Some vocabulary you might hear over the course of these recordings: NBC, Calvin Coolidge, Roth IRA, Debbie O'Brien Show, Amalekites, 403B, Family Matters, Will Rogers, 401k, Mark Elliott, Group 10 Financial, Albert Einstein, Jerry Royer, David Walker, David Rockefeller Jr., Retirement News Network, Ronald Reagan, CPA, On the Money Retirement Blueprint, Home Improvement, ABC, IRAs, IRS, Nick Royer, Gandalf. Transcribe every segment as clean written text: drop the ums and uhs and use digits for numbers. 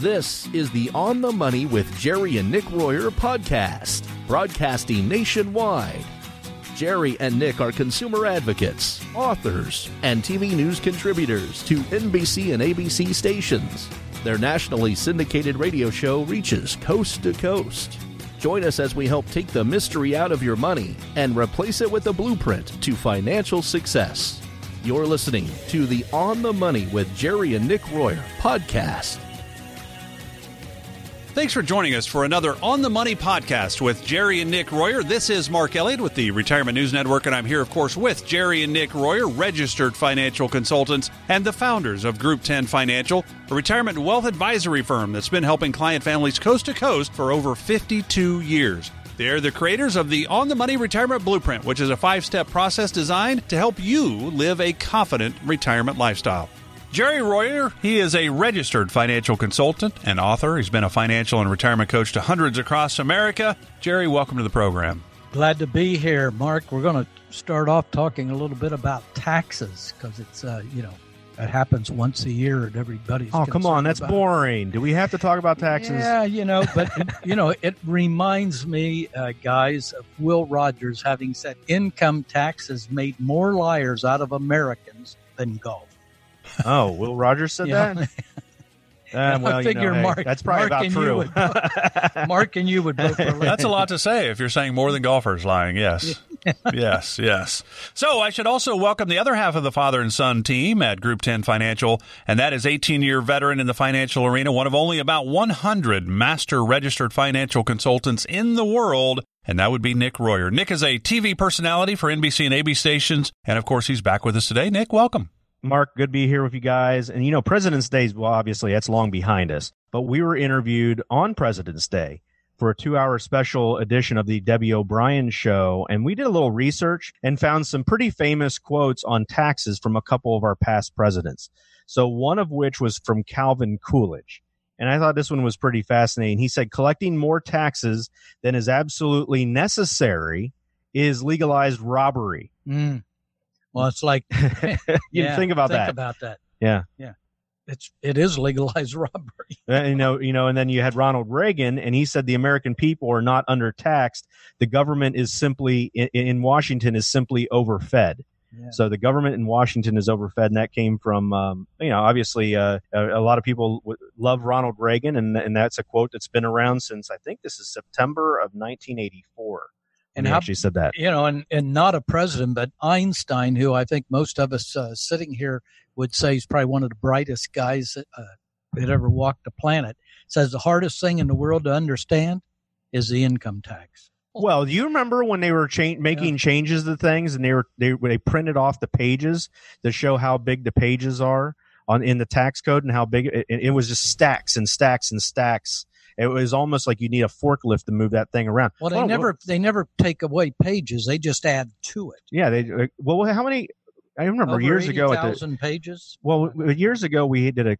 This is the On the Money with Jerry and Nick Royer podcast, broadcasting nationwide. Jerry and Nick are consumer advocates, authors, and TV news contributors to NBC and ABC stations. Their nationally syndicated radio show reaches coast to coast. Join us as we help take the mystery out of your money and replace it with a blueprint to financial success. You're listening to the On the Money with Jerry and Nick Royer podcast. Thanks for joining us for another On the Money podcast with Jerry and Nick Royer. This is Mark Elliott with the Retirement News Network, and I'm here, of course, with Jerry and Nick Royer, registered financial consultants and the founders of Group 10 Financial, a retirement wealth advisory firm that's been helping client families coast to coast for over 52 years. They're the creators of the On the Money Retirement Blueprint, which is a five-step process designed to help you live a confident retirement lifestyle. Jerry Royer, he is a registered financial consultant and author. He's been a financial and retirement coach to hundreds across America. Jerry, welcome to the program. Glad to be here, Mark. We're going to start off talking a little bit about taxes because it's, it happens once a year and everybody's concerned. Oh, come on. That's boring. Do we have to talk about taxes? Yeah, but, it reminds me, guys, of Will Rogers having said income taxes made more liars out of Americans than golf. Oh, Will Rogers said that? I figure Mark, that's probably Mark about true. Mark and you would both believe. That's a lot to say if you're saying more than golfers lying, yes. Yes. So I should also welcome the other half of the father and son team at Group 10 Financial, and that is 18-year veteran in the financial arena, one of only about 100 master registered financial consultants in the world, and that would be Nick Royer. Nick is a TV personality for NBC and ABC stations, and of course he's back with us today. Nick, welcome. Mark, good to be here with you guys. And, President's Day, well, obviously, that's long behind us. But we were interviewed on President's Day for a 2-hour special edition of the Debbie O'Brien Show. And we did a little research and found some pretty famous quotes on taxes from a couple of our past presidents. So one of which was from Calvin Coolidge. And I thought this one was pretty fascinating. He said, collecting more taxes than is absolutely necessary is legalized robbery. Mm. Well, it's like think about that. Yeah. It is legalized robbery. And then you had Ronald Reagan, and he said the American people are not undertaxed. The government is simply in Washington is simply overfed. Yeah. So the government in Washington is overfed, and that came from obviously a lot of people love Ronald Reagan, and that's a quote that's been around since I think this is September of 1984. And he actually said that, and not a president, but Einstein, who I think most of us sitting here would say is probably one of the brightest guys that ever walked the planet, says the hardest thing in the world to understand is the income tax. Well, do you remember when they were making changes to things, and they printed off the pages to show how big the pages are in the tax code, and how big it was, just stacks and stacks and stacks. It was almost like you need a forklift to move that thing around. Well, they never take away pages; they just add to it. Yeah, how many? I remember over years 80, ago, 1,000 pages. Well, years ago we did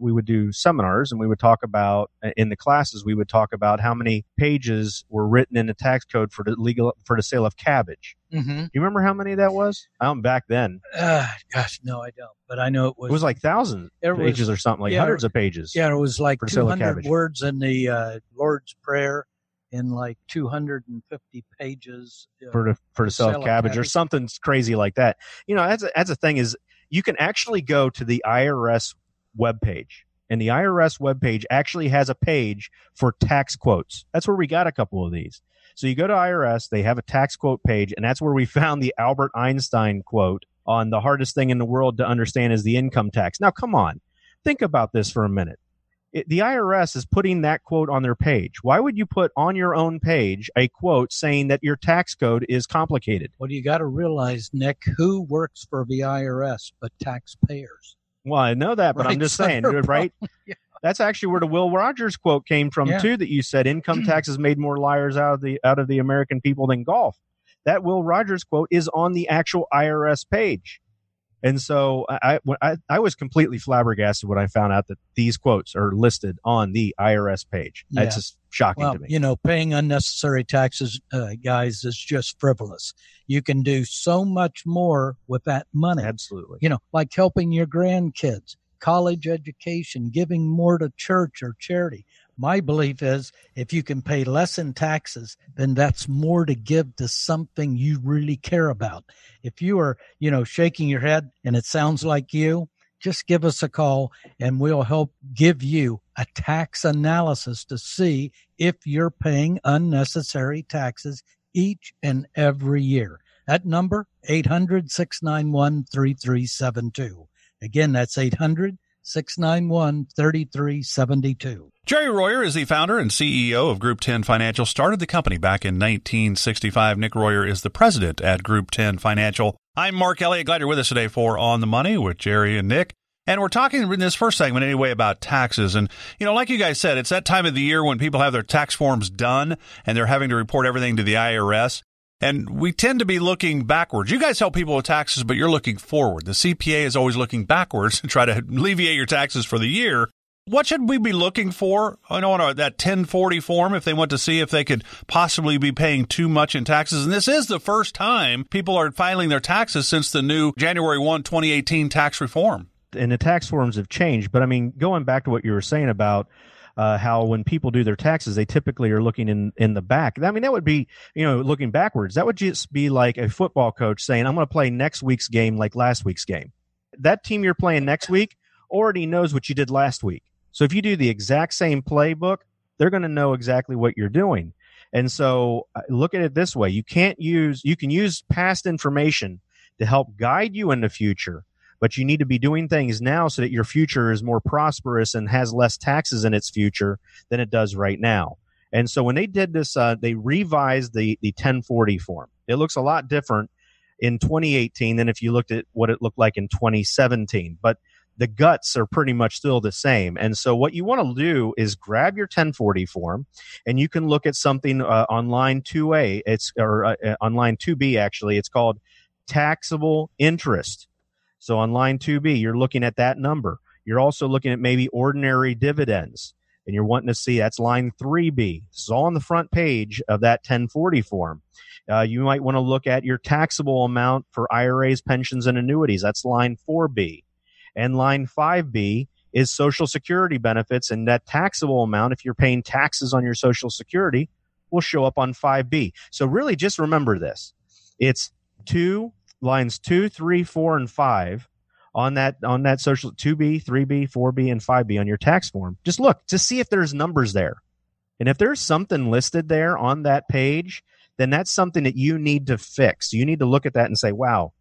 we would do seminars, and we would talk about in the classes we would talk about how many pages were written in the tax code for the sale of cabbage. Mm-hmm. You remember how many that was? Back then. Gosh, no, I don't. But I know it was. It was like thousands of pages or something, like hundreds of pages. Yeah, it was like 200 words in the Lord's Prayer, in like 250 pages for the sale of cabbage or something crazy like that. That's a thing is you can actually go to the IRS webpage. And the IRS webpage actually has a page for tax quotes. That's where we got a couple of these. So you go to IRS, they have a tax quote page, and that's where we found the Albert Einstein quote on the hardest thing in the world to understand is the income tax. Now, come on, think about this for a minute. The IRS is putting that quote on their page. Why would you put on your own page a quote saying that your tax code is complicated? Well, you got to realize, Nick, who works for the IRS but taxpayers? Well, I know that, but right. I'm just saying, right? Yeah. That's actually where the Will Rogers quote came from, too, that you said income taxes made more liars out of the American people than golf. That Will Rogers quote is on the actual IRS page. And so I was completely flabbergasted when I found out that these quotes are listed on the IRS page. Yeah. That's just shocking to me. Paying unnecessary taxes, guys, is just frivolous. You can do so much more with that money. Absolutely. Like helping your grandkids. college education, giving more to church or charity. My belief is if you can pay less in taxes, then that's more to give to something you really care about. If you are, shaking your head and it sounds like you, just give us a call and we'll help give you a tax analysis to see if you're paying unnecessary taxes each and every year. That number, 800-691-3372. Again, that's 800-691-3372. Jerry Royer is the founder and CEO of Group 10 Financial, started the company back in 1965. Nick Royer is the president at Group 10 Financial. I'm Mark Elliott. Glad you're with us today for On the Money with Jerry and Nick. And we're talking in this first segment anyway about taxes. And, like you guys said, it's that time of the year when people have their tax forms done and they're having to report everything to the IRS. And we tend to be looking backwards. You guys help people with taxes, but you're looking forward. The CPA is always looking backwards to try to alleviate your taxes for the year. What should we be looking for on that 1040 form if they want to see if they could possibly be paying too much in taxes? And this is the first time people are filing their taxes since the new January 1, 2018 tax reform. And the tax forms have changed. But, going back to what you were saying about how when people do their taxes, they typically are looking in the back. That would be, looking backwards. That would just be like a football coach saying, I'm going to play next week's game like last week's game. That team you're playing next week already knows what you did last week. So if you do the exact same playbook, they're going to know exactly what you're doing. And so look at it this way. You can use past information to help guide you in the future. But you need to be doing things now so that your future is more prosperous and has less taxes in its future than it does right now. And so when they did this, they revised the 1040 form. It looks a lot different in 2018 than if you looked at what it looked like in 2017. But the guts are pretty much still the same. And so what you want to do is grab your 1040 form, and you can look at something on line 2A. On line 2B, actually. It's called taxable interest. So on line 2B, you're looking at that number. You're also looking at maybe ordinary dividends, and you're wanting to see that's line 3B. This is all on the front page of that 1040 form. You might want to look at your taxable amount for IRAs, pensions, and annuities. That's line 4B. And line 5B is Social Security benefits, and that taxable amount, if you're paying taxes on your Social Security, will show up on 5B. So really just remember this. It's lines 2, 3, 4, and 5 on that social 2B, 3B, 4B, and 5B on your tax form. Just look to see if there's numbers there. And if there's something listed there on that page, then that's something that you need to fix. You need to look at that and say, wow,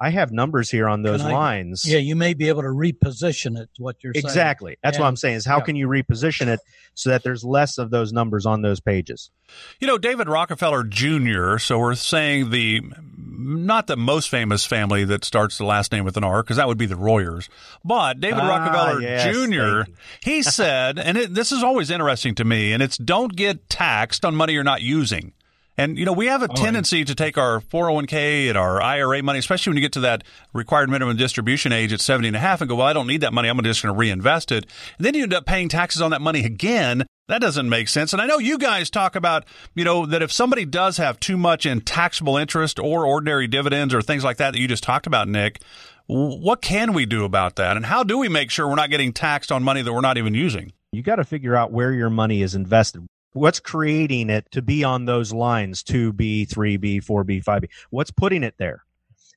I have numbers here on those lines. Yeah, you may be able to reposition it to what you're saying. Exactly. That's what I'm saying is how can you reposition it so that there's less of those numbers on those pages? David Rockefeller Jr., so we're saying not the most famous family that starts the last name with an R, because that would be the Royers. But David Rockefeller Jr., he said, and this is always interesting to me, and it's don't get taxed on money you're not using. And, we have a tendency to take our 401k and our IRA money, especially when you get to that required minimum distribution age at 70 and a half and go, well, I don't need that money. I'm just going to reinvest it. And then you end up paying taxes on that money again. That doesn't make sense. And I know you guys talk about, that if somebody does have too much in taxable interest or ordinary dividends or things like that you just talked about, Nick, what can we do about that? And how do we make sure we're not getting taxed on money that we're not even using? You got to figure out where your money is invested. What's creating it to be on those lines, 2B, 3B, 4B, 5B? What's putting it there?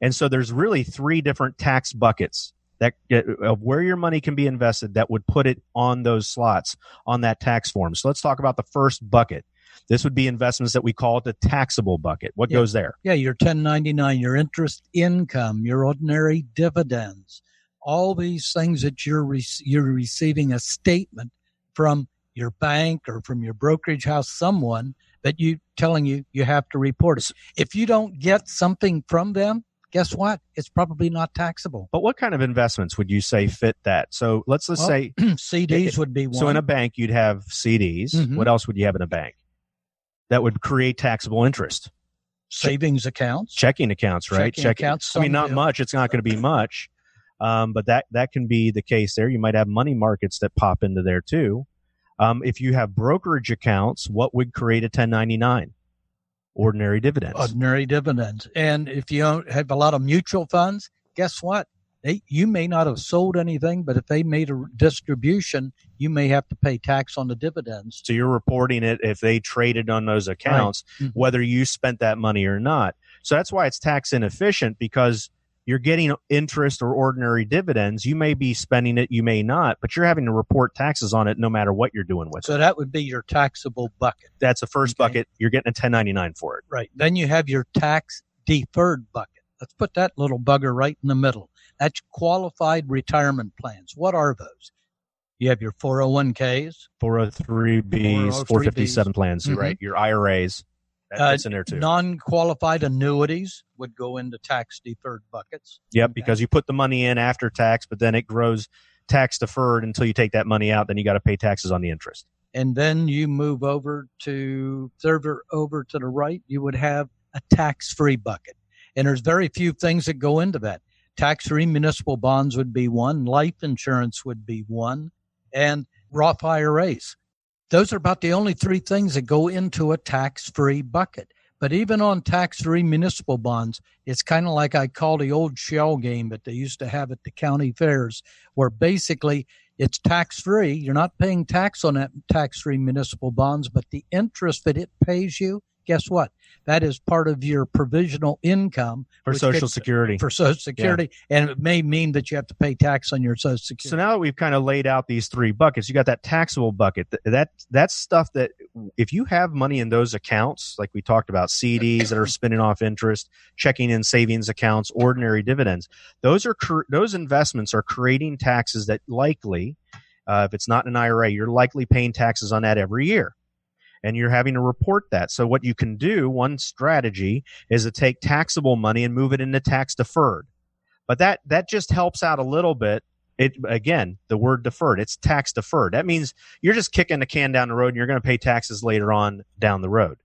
And so there's really three different tax buckets that of where your money can be invested that would put it on those slots on that tax form. So let's talk about the first bucket. This would be investments that we call it the taxable bucket. What goes there? Yeah, your 1099, your interest income, your ordinary dividends, all these things that you're receiving a statement from your bank or from your brokerage house, someone that you telling you you have to report it. If you don't get something from them, guess what? It's probably not taxable. But what kind of investments would you say fit that? So let's say CDs would be one. So in a bank, you'd have CDs. Mm-hmm. What else would you have in a bank that would create taxable interest? Savings accounts, checking accounts, right? Checking accounts. Not much. It's not going to be much, but that can be the case there. You might have money markets that pop into there too. If you have brokerage accounts, what would create a 1099? Ordinary dividends. And if you have a lot of mutual funds, guess what? You may not have sold anything, but if they made a distribution, you may have to pay tax on the dividends. So you're reporting it if they traded on those accounts, right, whether you spent that money or not. So that's why it's tax inefficient, because you're getting interest or ordinary dividends. You may be spending it, you may not, but you're having to report taxes on it no matter what you're doing with it. So that would be your taxable bucket. That's the first bucket. You're getting a 1099 for it. Right. Then you have your tax deferred bucket. Let's put that little bugger right in the middle. That's qualified retirement plans. What are those? You have your 401ks. 403Bs, 457 plans, right? Your IRAs. That's in there too. Non-qualified annuities would go into tax-deferred buckets. Yep, because you put the money in after tax, but then it grows tax-deferred until you take that money out. Then you got to pay taxes on the interest. And then you move over to further over to the right. You would have a tax-free bucket, and there's very few things that go into that. Tax-free municipal bonds would be one. Life insurance would be one, and Roth IRAs. Those are about the only three things that go into a tax-free bucket. But even on tax-free municipal bonds, it's kind of like I call the old shell game that they used to have at the county fairs, where basically it's tax-free. You're not paying tax on that tax-free municipal bonds, but the interest that it pays you, guess what? That is part of your provisional income. For Social Security. For Social Security. Yeah. And it may mean that you have to pay tax on your Social Security. So now that we've kind of laid out these three buckets, you got that taxable bucket. That's stuff that if you have money in those accounts, like we talked about, CDs that are spinning off interest, checking in savings accounts, ordinary dividends, those investments are creating taxes that likely, if it's not an IRA, you're likely paying taxes on that every year. And you're having to report that. So what you can do, one strategy, is to take taxable money and move it into tax deferred. But that just helps out a little bit. It, again, the word deferred, it's tax deferred. That means you're just kicking the can down the road and you're going to pay taxes later on down the road.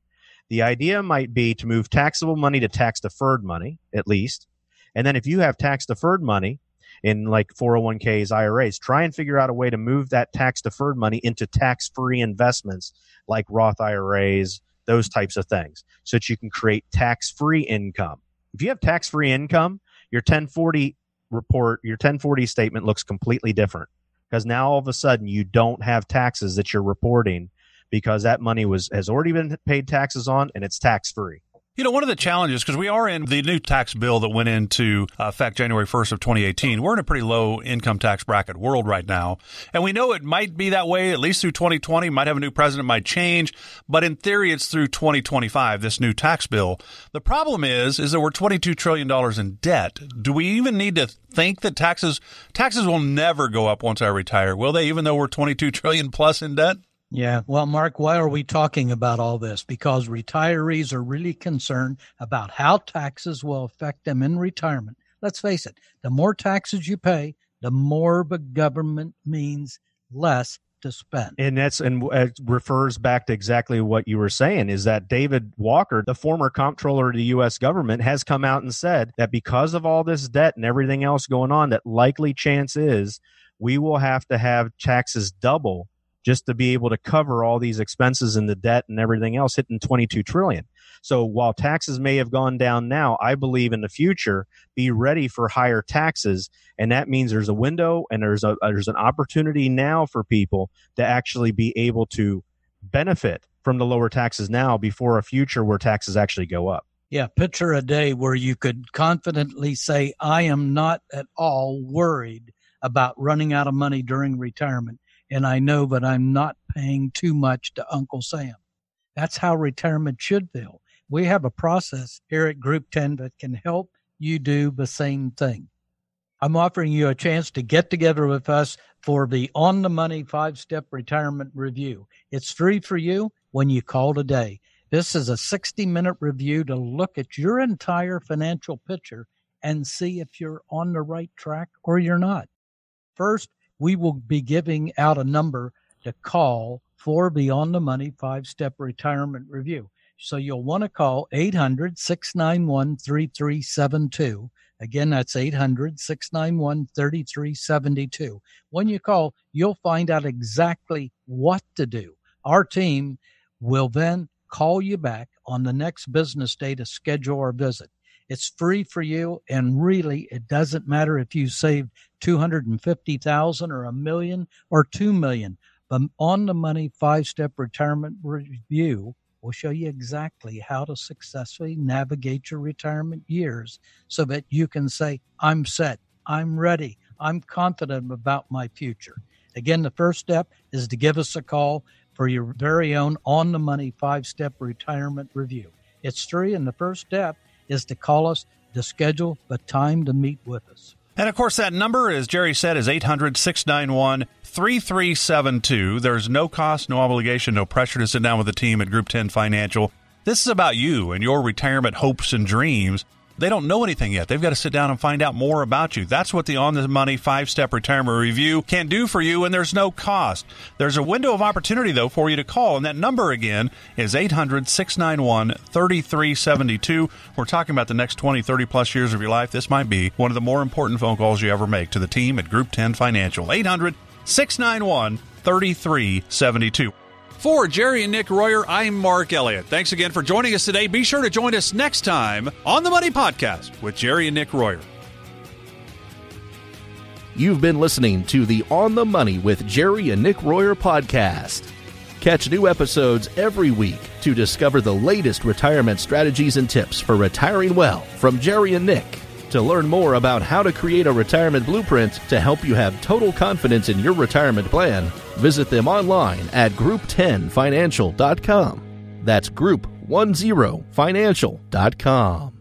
The idea might be to move taxable money to tax deferred money, at least. And then if you have tax deferred money in like 401ks, IRAs, try and figure out a way to move that tax-deferred money into tax-free investments like Roth IRAs, those types of things, so that you can create tax-free income. If you have tax-free income, your 1040 report, your 1040 statement looks completely different, because now all of a sudden you don't have taxes that you're reporting, because that money has already been paid taxes on and it's tax-free. You know, one of the challenges, because we are in the new tax bill that went into effect January 1st of 2018, we're in a pretty low income tax bracket world right now. And we know it might be that way, at least through 2020, might have a new president, might change. But in theory, it's through 2025, this new tax bill. The problem is that we're $22 trillion in debt. Do we even need to think that taxes will never go up once I retire? Will they, even though we're $22 trillion plus in debt? Yeah. Well, Mark, why are we talking about all this? Because retirees are really concerned about how taxes will affect them in retirement. Let's face it, the more taxes you pay, the more the government means less to spend. And it refers back to exactly what you were saying, is that David Walker, the former comptroller of the U.S. government, has come out and said that because of all this debt and everything else going on, that likely chance is we will have to have taxes double just to be able to cover all these expenses and the debt and everything else, hitting $22 trillion. So while taxes may have gone down now, I believe in the future, be ready for higher taxes. And that means there's a window and there's an opportunity now for people to actually be able to benefit from the lower taxes now before a future where taxes actually go up. Yeah, picture a day where you could confidently say, I am not at all worried about running out of money during retirement. And I know that I'm not paying too much to Uncle Sam. That's how retirement should feel. We have a process here at Group 10 that can help you do the same thing. I'm offering you a chance to get together with us for the On the Money 5-Step Retirement Review. It's free for you when you call today. This is a 60-minute review to look at your entire financial picture and see if you're on the right track or you're not. First, we will be giving out a number to call for the On the Money 5-Step Retirement Review. So you'll want to call 800-691-3372. Again, that's 800-691-3372. When you call, you'll find out exactly what to do. Our team will then call you back on the next business day to schedule our visit. It's free for you, and really, it doesn't matter if you saved $250,000 or $1 million or $2 million. But On the Money 5-Step Retirement Review will show you exactly how to successfully navigate your retirement years so that you can say, I'm set, I'm ready, I'm confident about my future. Again, the first step is to give us a call for your very own On the Money 5-Step Retirement Review. It's free, and the first step is to call us to schedule the time to meet with us. And, of course, that number, as Jerry said, is 800-691-3372. There's no cost, no obligation, no pressure to sit down with the team at Group 10 Financial. This is about you and your retirement hopes and dreams. They don't know anything yet. They've got to sit down and find out more about you. That's what the On the Money 5-Step Retirement Review can do for you, and there's no cost. There's a window of opportunity, though, for you to call, and that number, again, is 800-691-3372. We're talking about the next 20, 30-plus years of your life. This might be one of the more important phone calls you ever make to the team at Group 10 Financial, 800-691-3372. For Jerry and Nick Royer, I'm Mark Elliott. Thanks again for joining us today. Be sure to join us next time on The Money Podcast with Jerry and Nick Royer. You've been listening to the On the Money with Jerry and Nick Royer podcast. Catch new episodes every week to discover the latest retirement strategies and tips for retiring well from Jerry and Nick. To learn more about how to create a retirement blueprint to help you have total confidence in your retirement plan, visit them online at group10financial.com. That's group10financial.com.